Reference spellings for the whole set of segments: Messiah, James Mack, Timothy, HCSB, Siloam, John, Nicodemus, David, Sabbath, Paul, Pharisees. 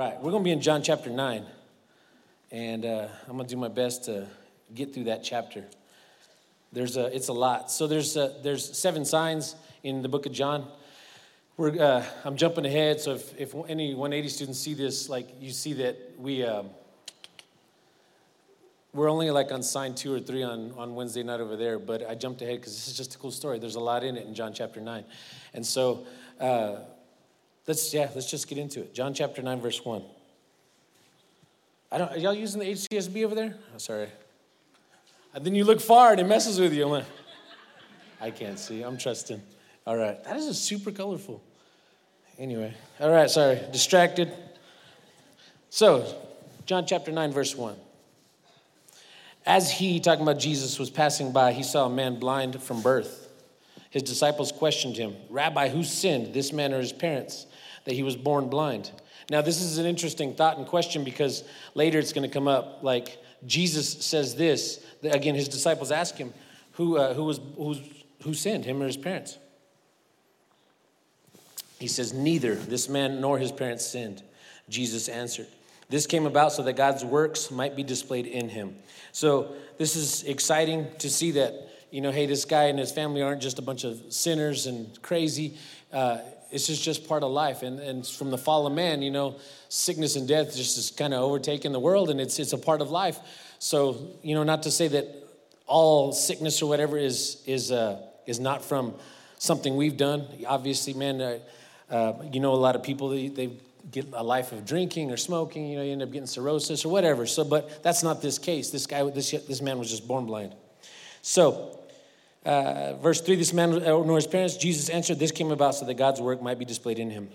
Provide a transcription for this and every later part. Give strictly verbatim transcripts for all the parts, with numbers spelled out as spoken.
right. We're going to be in John chapter nine, and uh, I'm going to do my best to get through that chapter. There's a, it's a lot. So there's a, there's seven signs in the book of John. We're uh, I'm jumping ahead, so if, if any one eighty students see this, like you see that we um, we're only like on sign two or three on, on Wednesday night over there, but I jumped ahead because this is just a cool story. There's a lot in it in John chapter nine, and so. Uh, Let's, yeah, let's just get into it. John chapter nine, verse one. I don't, are y'all using the H C S B over there? I'm oh, sorry. And then you look far and it messes with you. I'm like, I can't see. I'm trusting. All right. That is super colorful. Anyway. All right. Sorry. Distracted. So, John chapter nine, verse one. As he, talking about Jesus, was passing by, he saw a man blind from birth. His disciples questioned him, Rabbi, who sinned, this man or his parents, that he was born blind? Now, this is an interesting thought and question because later it's going to come up. Like, Jesus says this. Again, his disciples ask him, who uh, who was who's, who sinned, him or his parents? He says, neither this man nor his parents sinned. Jesus answered. This came about so that God's works might be displayed in him. So this is exciting to see that. You know, hey, this guy and his family aren't just a bunch of sinners and crazy. Uh, it's just, just part of life. And and from the fall of man, you know, sickness and death just is kind of overtaking the world, and it's it's a part of life. So, you know, not to say that all sickness or whatever is is uh, is not from something we've done. Obviously, man, uh, uh, you know, a lot of people, they, they get a life of drinking or smoking. You know, you end up getting cirrhosis or whatever. So, but that's not this case. This guy, this this man was just born blind. So. Uh, verse three, this man nor his parents, Jesus answered, this came about so that God's work might be displayed in him.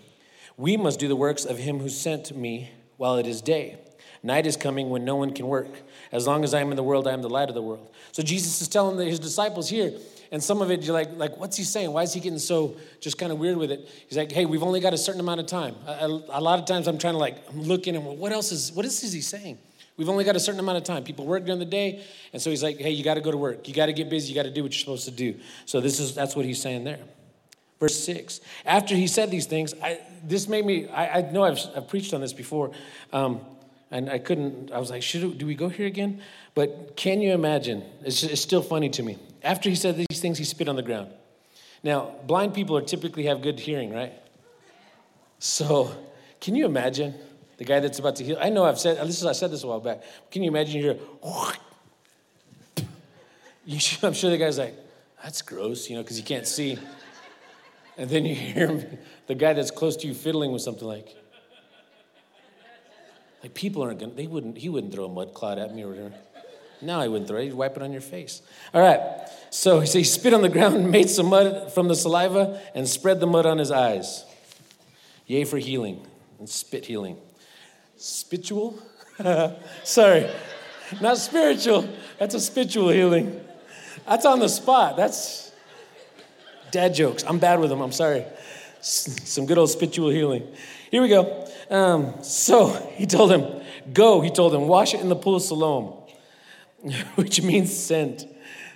We must do the works of him who sent me while it is day. Night is coming when no one can work. As long as I am in the world, I am the light of the world. So Jesus is telling his disciples here, and some of it you're like, like what's he saying? Why is he getting so just kind of weird with it? He's like, hey, we've only got a certain amount of time. A, a, a lot of times I'm trying to like, I'm looking and what else is, what is, is he saying? We've only got a certain amount of time. People work during the day. And so he's like, hey, you got to go to work. You got to get busy. You got to do what you're supposed to do. So this is that's what he's saying there. Verse six, after he said these things, I, this made me, I, I know I've, I've preached on this before. Um, and I couldn't, I was like, should do we go here again? But can you imagine? It's, just, it's still funny to me. After he said these things, he spit on the ground. Now, blind people are typically have good hearing, right? So can you imagine? The guy that's about to heal. I know I've said, this is, I said this a while back. Can you imagine you hear, you should, I'm sure the guy's like, that's gross, you know, because he can't see. And then you hear him, the guy that's close to you fiddling with something like, like people aren't going to, they wouldn't, he wouldn't throw a mud clod at me or whatever. No, he wouldn't throw it. He'd wipe it on your face. All right. So he spit on the ground, made some mud from the saliva, and spread the mud on his eyes. Yay for healing and spit healing. Spiritual? Sorry, not spiritual. That's a spiritual healing. That's on the spot. That's dad jokes. I'm bad with them. I'm sorry. Some good old spiritual healing. Here we go. Um, so he told him, go, he told him, wash it in the pool of Siloam, which means sent.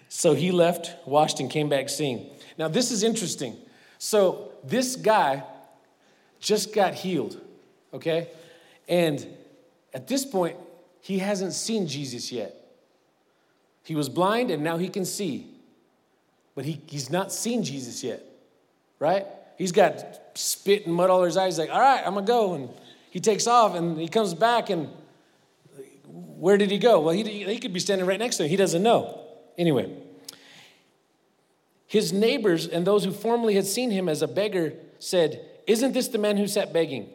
So he left, washed, and came back seeing. Now, this is interesting. So this guy just got healed, okay? And at this point, he hasn't seen Jesus yet. He was blind, and now he can see. But he, he's not seen Jesus yet, right? He's got spit and mud all over his eyes. He's like, all right, I'm going to go. And he takes off, and he comes back, and where did he go? Well, he, he could be standing right next to him. He doesn't know. Anyway, his neighbors and those who formerly had seen him as a beggar said, isn't this the man who sat begging?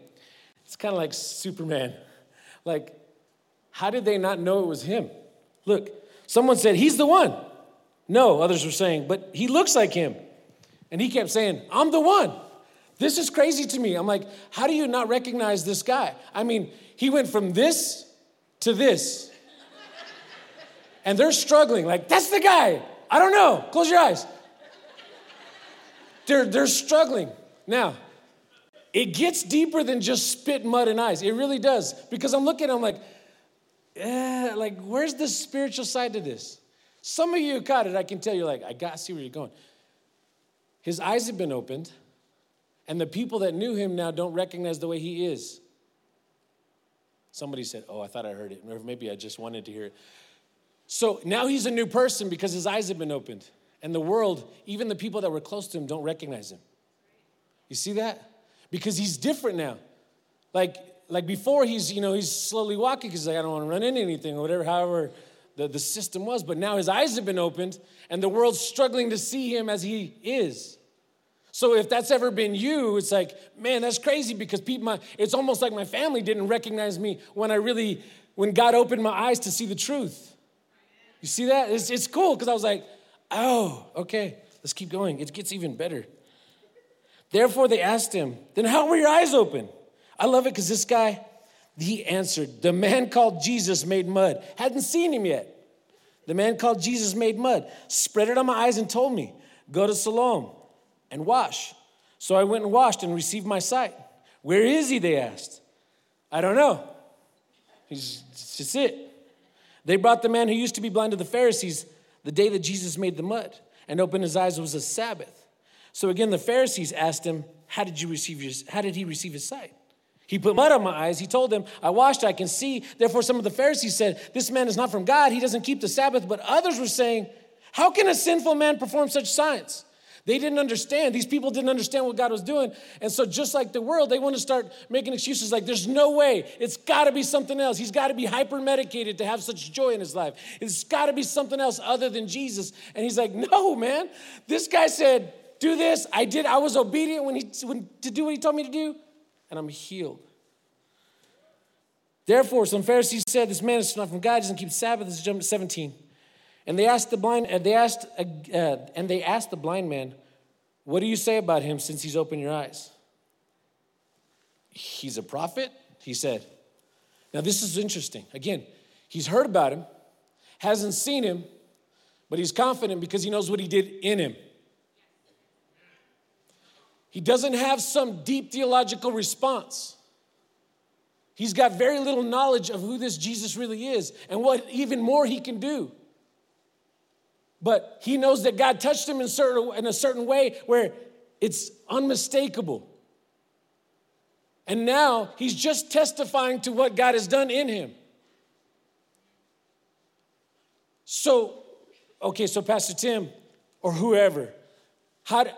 It's kind of like Superman. Like, how did they not know it was him? Look, someone said, he's the one. No, others were saying, but he looks like him. And he kept saying, I'm the one. This is crazy to me. I'm like, how do you not recognize this guy? I mean, he went from this to this. And they're struggling. Like, that's the guy. I don't know. Close your eyes. They're, they're struggling. Now, it gets deeper than just spit, mud, and eyes. It really does. Because I'm looking, I'm like, eh, like, where's the spiritual side to this? Some of you caught it. I can tell you're like, I got to see where you're going. His eyes have been opened, and the people that knew him now don't recognize the way he is. Somebody said, oh, I thought I heard it. Or maybe I just wanted to hear it. So now he's a new person because his eyes have been opened. And the world, even the people that were close to him, don't recognize him. You see that? Because he's different now. Like, like before, he's, you know, he's slowly walking because like, I don't want to run into anything or whatever, however the, the system was. But now his eyes have been opened and the world's struggling to see him as he is. So if that's ever been you, it's like, man, that's crazy because people, my, it's almost like my family didn't recognize me when I really, when God opened my eyes to see the truth. You see that? It's, it's cool because I was like, oh, okay, let's keep going. It gets even better. Therefore, they asked him, then how were your eyes open? I love it because this guy, he answered, the man called Jesus made mud. Hadn't seen him yet. The man called Jesus made mud, spread it on my eyes and told me, go to Siloam and wash. So I went and washed and received my sight. Where is he, they asked. I don't know. He's, it's just it. They brought the man who used to be blind to the Pharisees the day that Jesus made the mud and opened his eyes. Was a Sabbath. So again, the Pharisees asked him, how did you receive your, how did he receive his sight? He put mud on my eyes. He told them, I washed, I can see. Therefore, some of the Pharisees said, this man is not from God. He doesn't keep the Sabbath. But others were saying, how can a sinful man perform such signs? They didn't understand. These people didn't understand what God was doing. And so just like the world, they want to start making excuses like, there's no way. It's got to be something else. He's got to be hyper-medicated to have such joy in his life. It's got to be something else other than Jesus. And he's like, no, man. This guy said, do this. I did. I was obedient when he when, to do what he told me to do. And I'm healed. Therefore, some Pharisees said, this man is not from God, he doesn't keep Sabbath. This is John seventeen. And they asked the blind, and they asked, uh, and they asked the blind man, what do you say about him since he's opened your eyes? He's a prophet, he said. Now, this is interesting. Again, he's heard about him, hasn't seen him, but he's confident because he knows what he did in him. He doesn't have some deep theological response. He's got very little knowledge of who this Jesus really is and what even more he can do. But he knows that God touched him in certain, in a certain way where it's unmistakable. And now he's just testifying to what God has done in him. So, okay, so Pastor Tim or whoever, how do...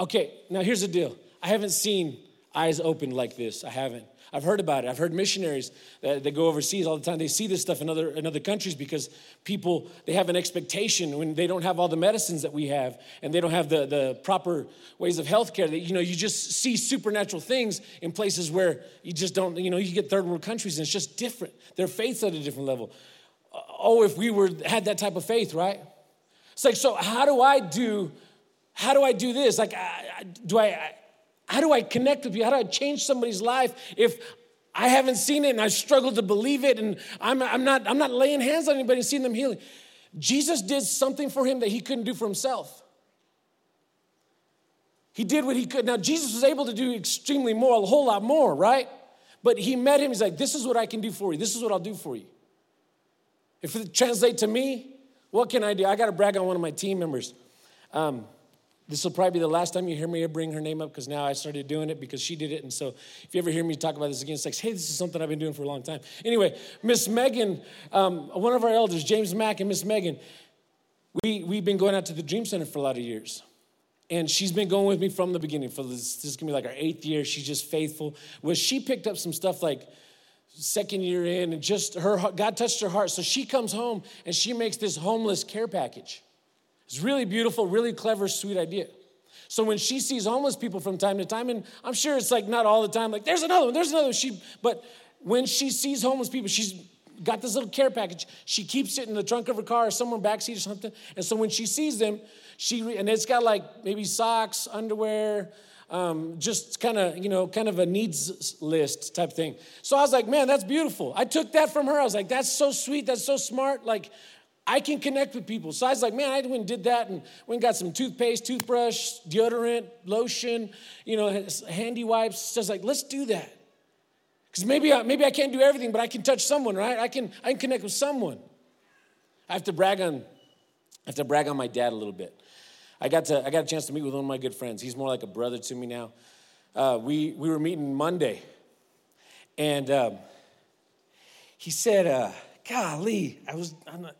Okay, now here's the deal. I haven't seen eyes open like this. I haven't. I've heard about it. I've heard missionaries that, that go overseas all the time. They see this stuff in other in other countries because people, they have an expectation when they don't have all the medicines that we have and they don't have the, the proper ways of healthcare. That, you know, you just see supernatural things in places where you just don't, you know, you get third world countries and it's just different. Their faith's at a different level. Oh, if we were had that type of faith, right? It's like, so how do I do How do I do this? Like, I, do I, I? How do I connect with you? How do I change somebody's life if I haven't seen it and I struggle to believe it? And I'm, I'm not, I'm not laying hands on anybody and seeing them healing. Jesus did something for him that he couldn't do for himself. He did what he could. Now Jesus was able to do extremely more, a whole lot more, right? But he met him. He's like, "This is what I can do for you. This is what I'll do for you." If it translates to me, what can I do? I got to brag on one of my team members. Um, This will probably be the last time you hear me bring her name up because now I started doing it because she did it. And so if you ever hear me talk about this again, it's like, hey, this is something I've been doing for a long time. Anyway, Miss Megan, um, one of our elders, James Mack and Miss Megan, we, we've been going out to the Dream Center for a lot of years. And she's been going with me from the beginning. For this, this is going to be like our eighth year. She's just faithful. Well, she picked up some stuff like second year in and just her God touched her heart. So she comes home and she makes this homeless care package. It's really beautiful, really clever, sweet idea. So when she sees homeless people from time to time, and I'm sure it's like not all the time, like there's another one, there's another one. She, but when she sees homeless people, she's got this little care package. She keeps it in the trunk of her car or somewhere backseat or something. And so when she sees them, she and it's got like maybe socks, underwear, um, just kind of, you know, kind of a needs list type thing. So I was like, man, that's beautiful. I took that from her. I was like, that's so sweet. That's so smart. Like, I can connect with people. So I was like, man, I went and did that and went and got some toothpaste, toothbrush, deodorant, lotion, you know, handy wipes. So I was like, let's do that. Because maybe I, maybe I can't do everything, but I can touch someone, right? I can I can connect with someone. I have to brag on I have to brag on my dad a little bit. I got to I got a chance to meet with one of my good friends. He's more like a brother to me now. Uh, we we were meeting Monday, and um, he said, uh, golly, I was, I'm not,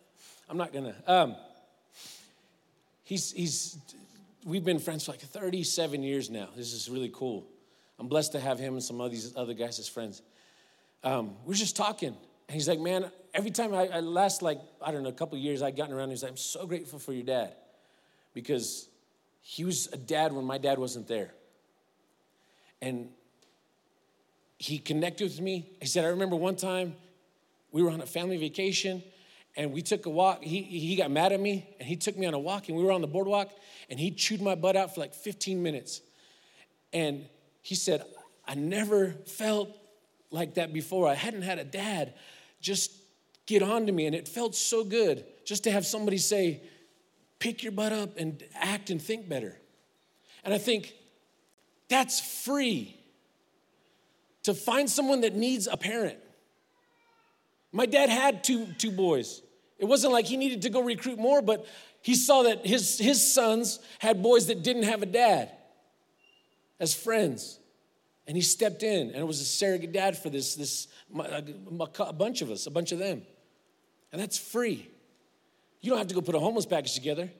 I'm not gonna, um, he's, he's, we've been friends for like thirty-seven years now. This is really cool. I'm blessed to have him and some of these other guys as friends. Um, we're just talking. And he's like, man, every time I, I last like, I don't know, a couple of years, I'd gotten around. He's like, I'm so grateful for your dad because he was a dad when my dad wasn't there. And he connected with me. He said, I remember one time we were on a family vacation and we took a walk. He he got mad at me and he took me on a walk and we were on the boardwalk and he chewed my butt out for like fifteen minutes. And he said, I never felt like that before. I hadn't had a dad just get on to me, and it felt so good just to have somebody say, pick your butt up and act and think better. And I think that's free to find someone that needs a parent. My dad had two, two boys. It wasn't like he needed to go recruit more, but he saw that his, his sons had boys that didn't have a dad as friends. And he stepped in, and it was a surrogate dad for this, this a bunch of us, a bunch of them. And that's free. You don't have to go put a homeless package together.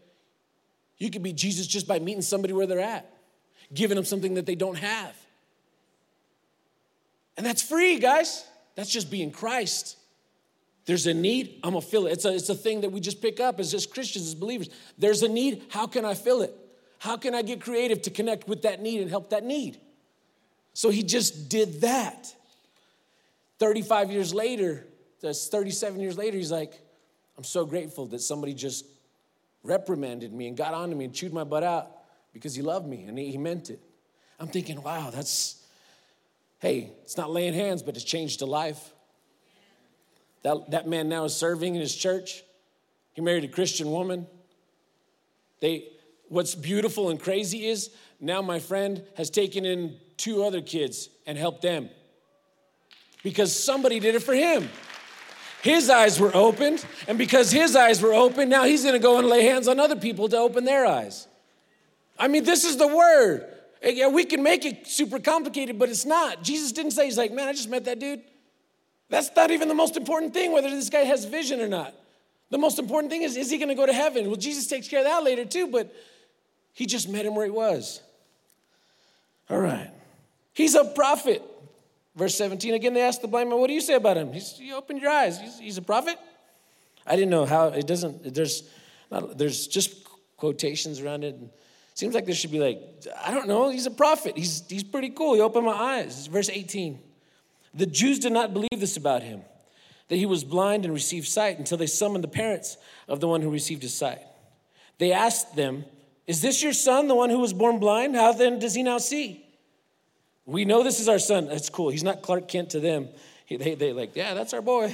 You could be Jesus just by meeting somebody where they're at, giving them something that they don't have. And that's free, guys. That's just being Christ. There's a need, I'm going to fill it. It's a, it's a thing that we just pick up as just Christians, as believers. There's a need, how can I fill it? How can I get creative to connect with that need and help that need? So he just did that. thirty-five years later, that's thirty-seven years later, he's like, I'm so grateful that somebody just reprimanded me and got onto me and chewed my butt out because he loved me and he meant it. I'm thinking, wow, that's, hey, it's not laying hands, but it's changed a life. That, that man now is serving in his church. He married a Christian woman. They, what's beautiful and crazy is now my friend has taken in two other kids and helped them because somebody did it for him. His eyes were opened, and because his eyes were open, now he's going to go and lay hands on other people to open their eyes. I mean, this is the word. Yeah, we can make it super complicated, but it's not. Jesus didn't say, he's like, man, I just met that dude. That's not even the most important thing, whether this guy has vision or not. The most important thing is, is he going to go to heaven? Well, Jesus takes care of that later too, but he just met him where he was. All right. He's a prophet. Verse seventeen, again, they asked the blind man, what do you say about him? He's, he opened your eyes. He's, he's a prophet? I didn't know how. It doesn't, there's, not, there's just quotations around it. It seems like there should be like, I don't know. He's a prophet. He's, he's pretty cool. He opened my eyes. Verse eighteen. The Jews did not believe this about him, that he was blind and received sight until they summoned the parents of the one who received his sight. They asked them, is this your son, the one who was born blind? How then does he now see? We know this is our son. That's cool. He's not Clark Kent to them. They, they, they like, yeah, that's our boy.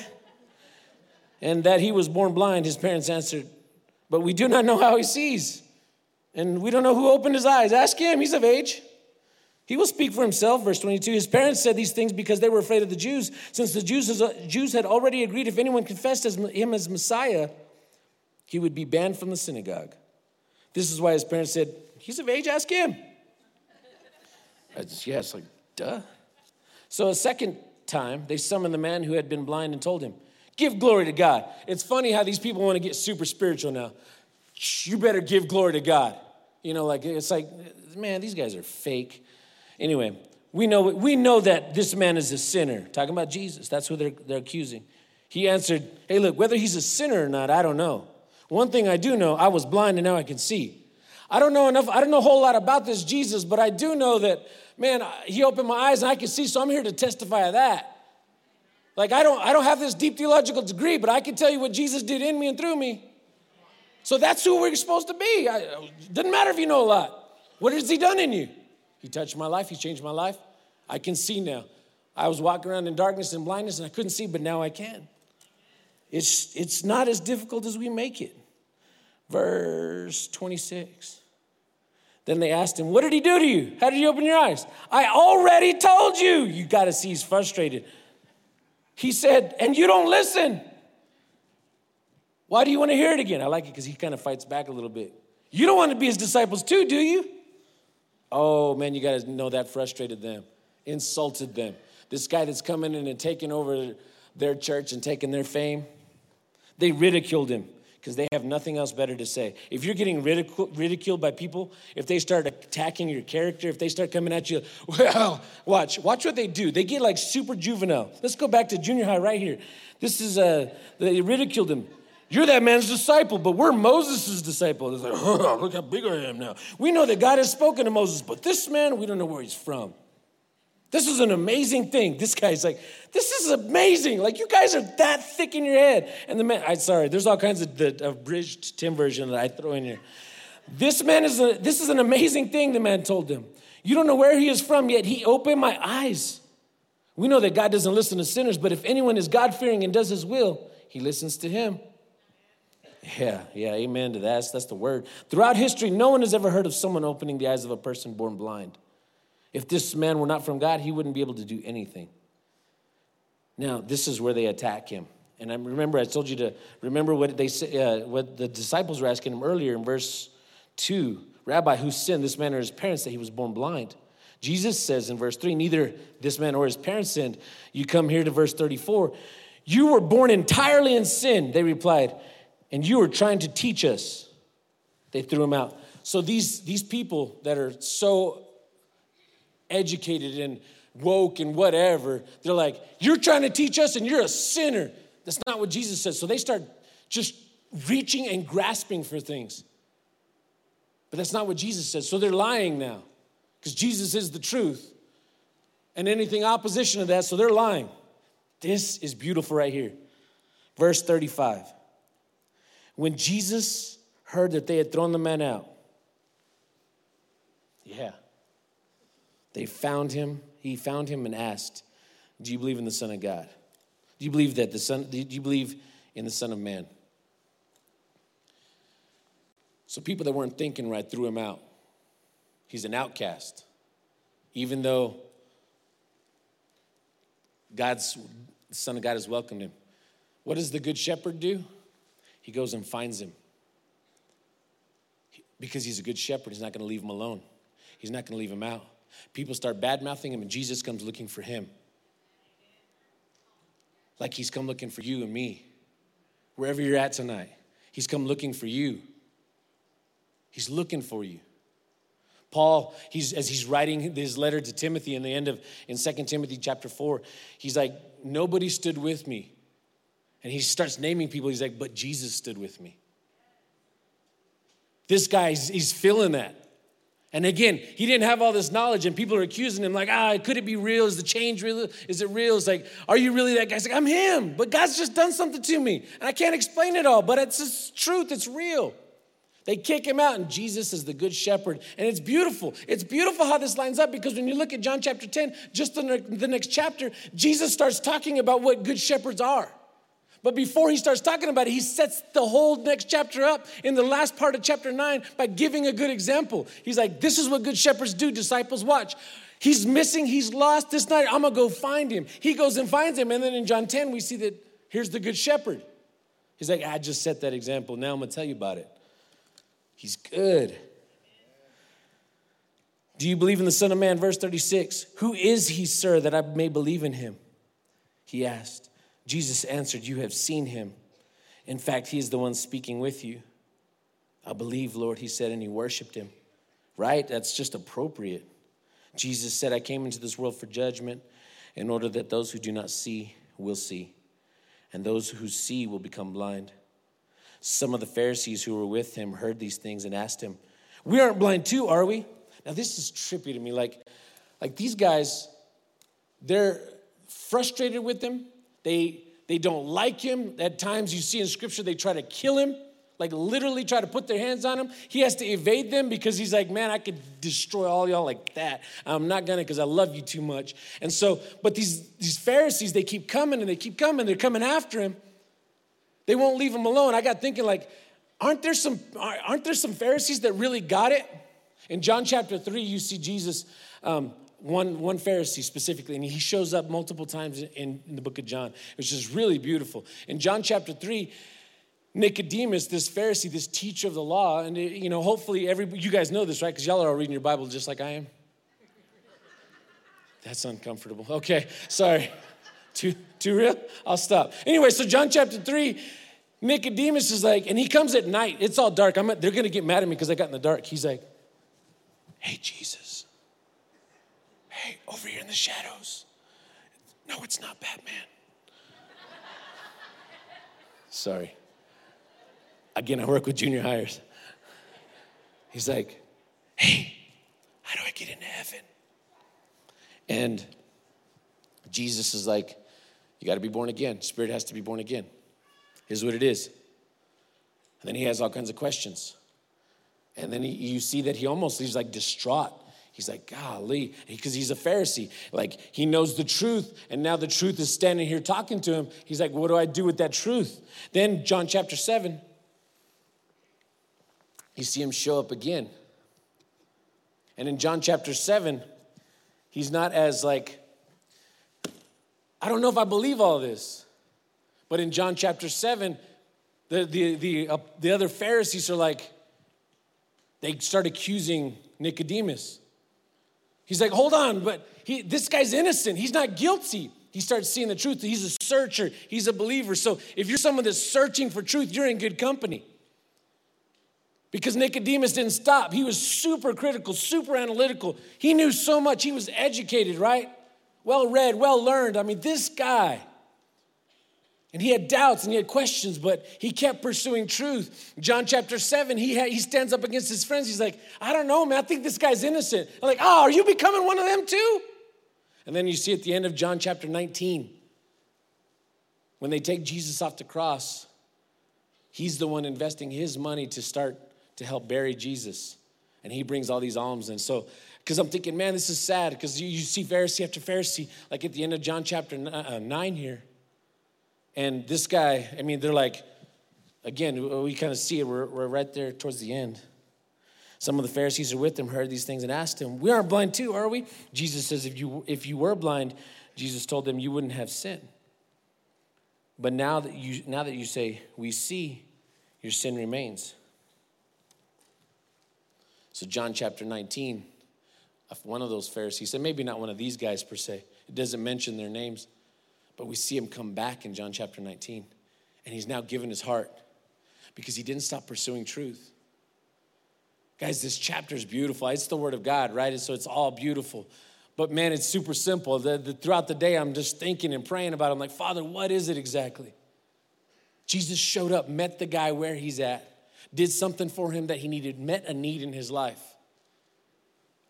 And that he was born blind, his parents answered, but we do not know how he sees. And we don't know who opened his eyes. Ask him. He's of age. He will speak for himself, verse twenty-two. His parents said these things because they were afraid of the Jews, since the Jews, Jews had already agreed if anyone confessed as, him as Messiah, he would be banned from the synagogue. This is why his parents said, he's of age, ask him. It's, yeah, it's like, duh. So a second time, they summoned the man who had been blind and told him, give glory to God. It's funny how these people want to get super spiritual now. You better give glory to God. You know, like it's like, man, these guys are fake. Anyway, we know we know that this man is a sinner. Talking about Jesus. That's who they're, they're accusing. He answered, hey, look, whether he's a sinner or not, I don't know. One thing I do know, I was blind and now I can see. I don't know enough. I don't know a whole lot about this Jesus, but I do know that, man, he opened my eyes and I can see, so I'm here to testify of that. Like, I don't, I don't have this deep theological degree, but I can tell you what Jesus did in me and through me. So that's who we're supposed to be. I, it doesn't matter if you know a lot. What has he done in you? He touched my life. He changed my life. I can see now. I was walking around in darkness and blindness, and I couldn't see, but now I can. It's, it's not as difficult as we make it. Verse twenty-six. Then they asked him, what did he do to you? How did he open your eyes? I already told you. You got to see he's frustrated. He said, and you don't listen. Why do you want to hear it again? I like it because he kind of fights back a little bit. You don't want to be his disciples too, do you? Oh, man, you got to know that frustrated them, insulted them. This guy that's coming in and taking over their church and taken their fame. They ridiculed him because they have nothing else better to say. If you're getting ridicu- ridiculed by people, if they start attacking your character, if they start coming at you, well, watch, watch what they do. They get like super juvenile. Let's go back to junior high right here. This is, uh, they ridiculed him. You're that man's disciple, but we're Moses' disciple. It's like, oh, look how big I am now. We know that God has spoken to Moses, but this man, we don't know where he's from. This is an amazing thing. This guy's like, this is amazing. Like, you guys are that thick in your head. And the man, I'm sorry, there's all kinds of the abridged Tim version that I throw in here. This man is, a, this is an amazing thing, the man told them. You don't know where he is from, yet he opened my eyes. We know that God doesn't listen to sinners, but if anyone is God-fearing and does his will, he listens to him. Yeah, yeah, amen to that. That's, that's the word. Throughout history, no one has ever heard of someone opening the eyes of a person born blind. If this man were not from God, he wouldn't be able to do anything. Now, this is where they attack him. And I remember, I told you to remember what they uh, what the disciples were asking him earlier in verse two. Rabbi, who sinned, this man or his parents, that he was born blind? Jesus says in verse three, neither this man or his parents sinned. You come here to verse thirty-four. You were born entirely in sin, they replied. And you were trying to teach us. They threw him out. So these, these people that are so educated and woke and whatever, they're like, you're trying to teach us and you're a sinner. That's not what Jesus says. So they start just reaching and grasping for things. But that's not what Jesus says. So they're lying now because Jesus is the truth. And anything opposition to that, so they're lying. This is beautiful right here. Verse thirty-five. When Jesus heard that they had thrown the man out, yeah, they found him. He found him and asked, do you believe in the Son of God? Do you believe that the Son, do you believe in the Son of Man? So people that weren't thinking right threw him out. He's an outcast. Even though God's, the Son of God has welcomed him. What does the Good Shepherd do? He goes and finds him because he's a good shepherd. He's not going to leave him alone. He's not going to leave him out. People start bad-mouthing him, and Jesus comes looking for him. Like he's come looking for you and me. Wherever you're at tonight, he's come looking for you. He's looking for you. Paul, he's as he's writing his letter to Timothy in the end of, in Second Timothy chapter four, he's like, nobody stood with me. And he starts naming people. He's like, but Jesus stood with me. This guy, he's feeling that. And again, he didn't have all this knowledge, and people are accusing him like, ah, could it be real? Is the change real? Is it real? It's like, are you really that guy? It's like, I'm him, but God's just done something to me, and I can't explain it all, but it's just truth. It's real. They kick him out, and Jesus is the good shepherd, and it's beautiful. It's beautiful how this lines up, because when you look at John chapter ten, just the, the next chapter, Jesus starts talking about what good shepherds are. But before he starts talking about it, he sets the whole next chapter up in the last part of chapter nine by giving a good example. He's like, this is what good shepherds do, disciples, watch. He's missing, he's lost this night, I'm going to go find him. He goes and finds him, and then in John ten, we see that here's the good shepherd. He's like, I just set that example, now I'm going to tell you about it. He's good. Do you believe in the Son of Man? Verse thirty-six, who is he, sir, that I may believe in him? He asked. Jesus answered, you have seen him. In fact, he is the one speaking with you. I believe, Lord, he said, and he worshiped him. Right? That's just appropriate. Jesus said, I came into this world for judgment in order that those who do not see will see, and those who see will become blind. Some of the Pharisees who were with him heard these things and asked him, we aren't blind too, are we? Now, this is trippy to me. Like, like these guys, they're frustrated with him. They they don't like him. At times you see in scripture, they try to kill him, like literally try to put their hands on him. He has to evade them because he's like, man, I could destroy all y'all like that. I'm not gonna because I love you too much. And so, but these, these Pharisees, they keep coming and they keep coming. They're coming after him. They won't leave him alone. I got thinking like, aren't there some, aren't there some Pharisees that really got it? In John chapter three, you see Jesus, um, One one Pharisee specifically, and he shows up multiple times in, in the book of John, which is really beautiful. In John chapter three, Nicodemus, this Pharisee, this teacher of the law, and it, you know, hopefully every you guys know this, right? Because y'all are all reading your Bible just like I am. That's uncomfortable. Okay, sorry. Too, too real? I'll stop. Anyway, so John chapter three, Nicodemus is like, and he comes at night. It's all dark. I'm, they're going to get mad at me because I got in the dark. He's like, hey, Jesus. Hey, over here in the shadows. No, it's not Batman. Sorry. Again, I work with junior hires. He's like, hey, how do I get into heaven? And Jesus is like, you got to be born again. Spirit has to be born again. Here's what it is. And then he has all kinds of questions. And then he, you see that he almost leaves like distraught. He's like, golly, because he's a Pharisee. Like, he knows the truth, and now the truth is standing here talking to him. He's like, what do I do with that truth? Then John chapter seven, you see him show up again. And in John chapter seven, he's not as like, I don't know if I believe all this. But in John chapter seven, the the the, uh, the other Pharisees are like, they start accusing Nicodemus. He's like, hold on, but he, this guy's innocent. He's not guilty. He starts seeing the truth. He's a searcher. He's a believer. So if you're someone that's searching for truth, you're in good company. Because Nicodemus didn't stop. He was super critical, super analytical. He knew so much. He was educated, right? Well read, well learned. I mean, this guy. And he had doubts and he had questions, but he kept pursuing truth. John chapter seven, he ha- he stands up against his friends. He's like, I don't know, man. I think this guy's innocent. I'm like, oh, are you becoming one of them too? And then you see at the end of John chapter nineteen, when they take Jesus off the cross, he's the one investing his money to start to help bury Jesus. And he brings all these alms in. So, because I'm thinking, man, this is sad, because you, you see Pharisee after Pharisee, like at the end of John chapter nine here. And this guy, I mean, they're like, again, we kind of see it. We're, we're right there towards the end. Some of the Pharisees who were with him heard these things and asked him, we aren't blind too, are we? Jesus says, if you if you were blind, Jesus told them, you wouldn't have sin. But now that you now that you say, we see, your sin remains. So John chapter nineteen, one of those Pharisees, and maybe not one of these guys per se. It doesn't mention their names. But we see him come back in John chapter nineteen. And he's now given his heart because he didn't stop pursuing truth. Guys, this chapter is beautiful. It's the word of God, right? And so it's all beautiful. But man, it's super simple. The, the, throughout the day, I'm just thinking and praying about it. I'm like, Father, what is it exactly? Jesus showed up, met the guy where he's at, did something for him that he needed, met a need in his life.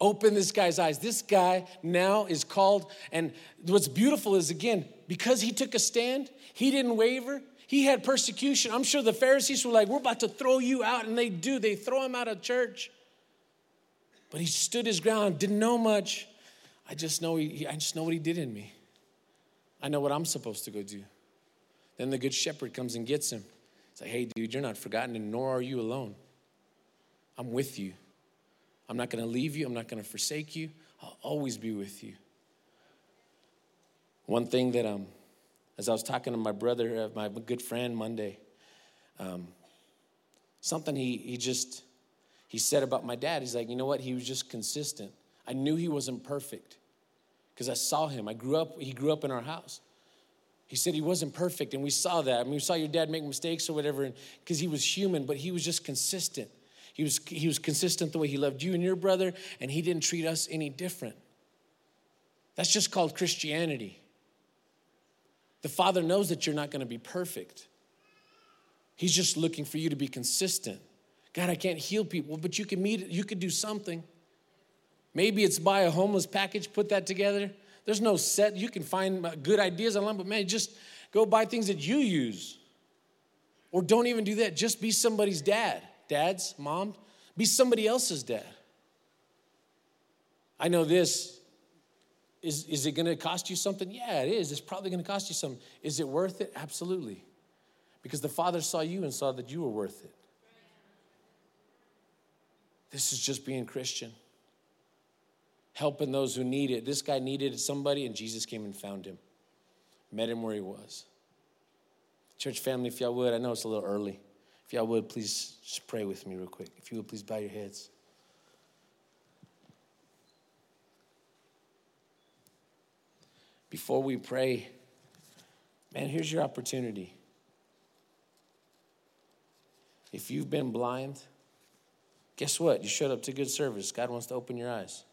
Open this guy's eyes. This guy now is called. And what's beautiful is, again, because he took a stand, he didn't waver. He had persecution. I'm sure the Pharisees were like, we're about to throw you out. And they do. They throw him out of church. But he stood his ground, didn't know much. I just know he, I just know what he did in me. I know what I'm supposed to go do. Then the good shepherd comes and gets him. It's like, hey, dude, you're not forgotten, and nor are you alone. I'm with you. I'm not going to leave you. I'm not going to forsake you. I'll always be with you. One thing that, um, as I was talking to my brother, uh, my good friend Monday, um, something he he just, he said about my dad. He's like, you know what? He was just consistent. I knew he wasn't perfect because I saw him. I grew up, he grew up in our house. He said he wasn't perfect, and we saw that. I mean, we saw your dad make mistakes or whatever because he was human, but he was just consistent. He was he was consistent the way he loved you and your brother, and he didn't treat us any different. That's just called Christianity. The Father knows that you're not going to be perfect. He's just looking for you to be consistent. God, I can't heal people, but you can meet. You could do something. Maybe it's buy a homeless package, put that together. There's no set. You can find good ideas online, but man, just go buy things that you use. Or don't even do that. Just be somebody's dad. Dads, mom, be somebody else's dad. I know this. Is, is it going to cost you something? Yeah, it is. It's probably going to cost you something. Is it worth it? Absolutely. Because the Father saw you and saw that you were worth it. This is just being Christian. Helping those who need it. This guy needed somebody, and Jesus came and found him. Met him where he was. Church family, if y'all would, I know it's a little early. If y'all would, please just pray with me real quick. If you would, please bow your heads. Before we pray, Man, here's your opportunity. If you've been blind, guess what? You showed up to good service. God wants to open your eyes.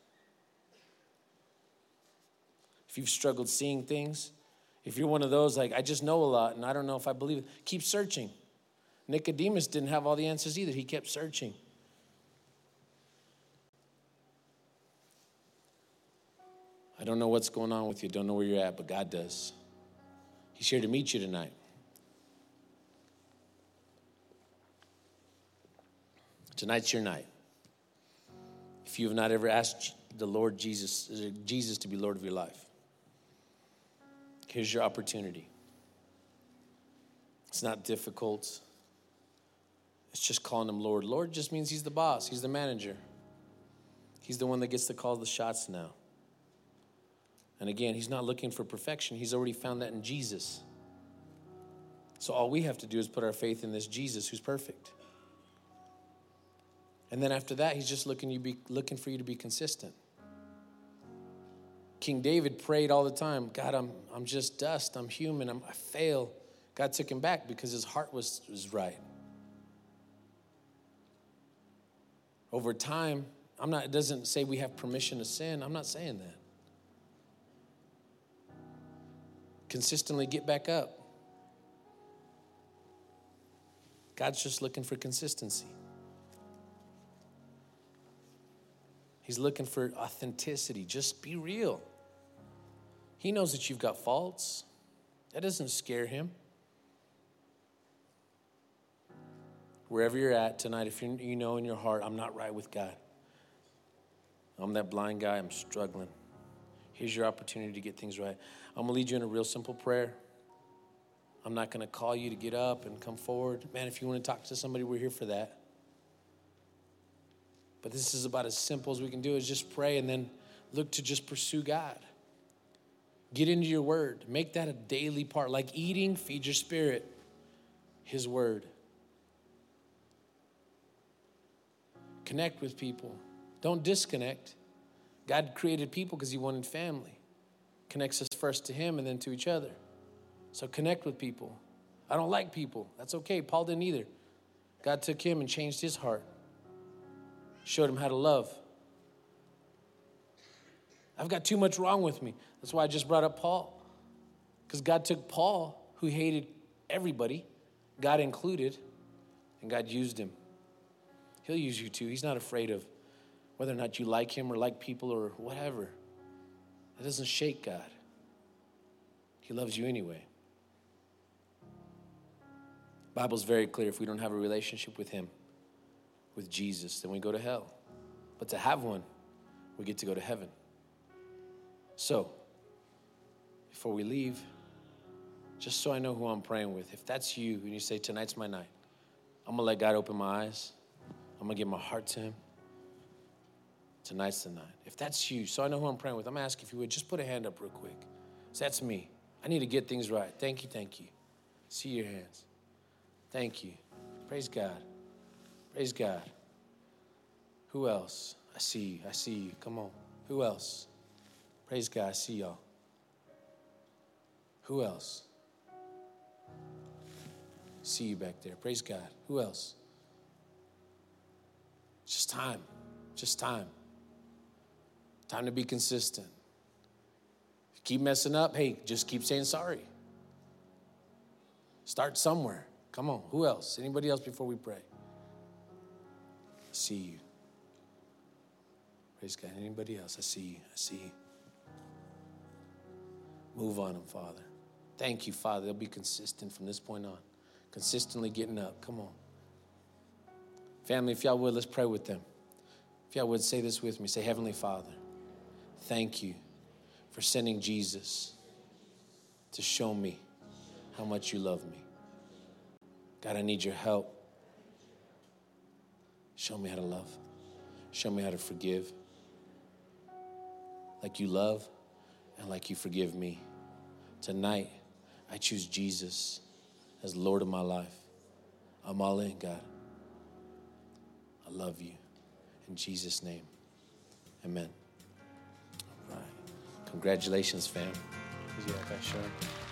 If you've struggled seeing things, if you're one of those like, I just know a lot and I don't know if I believe it, keep searching. Nicodemus didn't have all the answers either. He kept searching. I don't know what's going on with you. Don't know where you're at, but God does. He's here to meet you tonight. Tonight's your night. If you have not ever asked the Lord Jesus, Jesus to be Lord of your life, here's your opportunity. It's not difficult. It's just calling him Lord. Lord just means he's the boss. He's the manager. He's the one that gets to call the shots now. And again, he's not looking for perfection. He's already found that in Jesus. So all we have to do is put our faith in this Jesus who's perfect. And then after that, he's just looking you be looking for you to be consistent. King David prayed all the time, God, I'm I'm just dust. I'm human. I'm, I fail. God took him back because his heart was, was right. Over time, I'm not. It doesn't say we have permission to sin. I'm not saying that. Consistently get back up. God's just looking for consistency. He's looking for authenticity. Just be real. He knows that you've got faults. That doesn't scare him. Wherever you're at tonight, if you're, you know in your heart, I'm not right with God. I'm that blind guy. I'm struggling. Here's your opportunity to get things right. I'm going to lead you in a real simple prayer. I'm not going to call you to get up and come forward. Man, if you want to talk to somebody, we're here for that. But this is about as simple as we can do, is just pray and then look to just pursue God. Get into your word. Make that a daily part. Like eating, feed your spirit. His word. Connect with people. Don't disconnect. God created people because he wanted family. Connects us first to him and then to each other. So connect with people. I don't like people. That's okay. Paul didn't either. God took him and changed his heart. Showed him how to love. I've got too much wrong with me. That's why I just brought up Paul. Because God took Paul, who hated everybody, God included, and God used him. He'll use you too. He's not afraid of whether or not you like him or like people or whatever. That doesn't shake God. He loves you anyway. The Bible's very clear. If we don't have a relationship with him, with Jesus, then we go to hell. But to have one, we get to go to heaven. So, before we leave, just so I know who I'm praying with, if that's you and you say, tonight's my night, I'm going to let God open my eyes. I'm going to give my heart to him. Tonight's the night. If that's you, so I know who I'm praying with, I'm going to ask if you would just put a hand up real quick. So that's me. I need to get things right. Thank you, thank you. See your hands. Thank you. Praise God. Praise God. Who else? I see you. I see you. Come on. Who else? Praise God. I see y'all. Who else? See you back there. Praise God. Who else? Just time. Just time. Time to be consistent. If you keep messing up, hey, just keep saying sorry. Start somewhere. Come on. Who else? Anybody else before we pray? See you. Praise God. Anybody else? I see you. I see you. Move on them, Father. Thank you, Father. They'll be consistent from this point on. Consistently getting up. Come on. Family, if y'all would, let's pray with them. If y'all would, say this with me. Say, Heavenly Father, thank you for sending Jesus to show me how much you love me. God, I need your help. Show me how to love. Show me how to forgive. Like you love and like you forgive me. Tonight, I choose Jesus as Lord of my life. I'm all in, God. I love you. In Jesus' name, amen. All right. Congratulations, fam. Yeah, that's sure.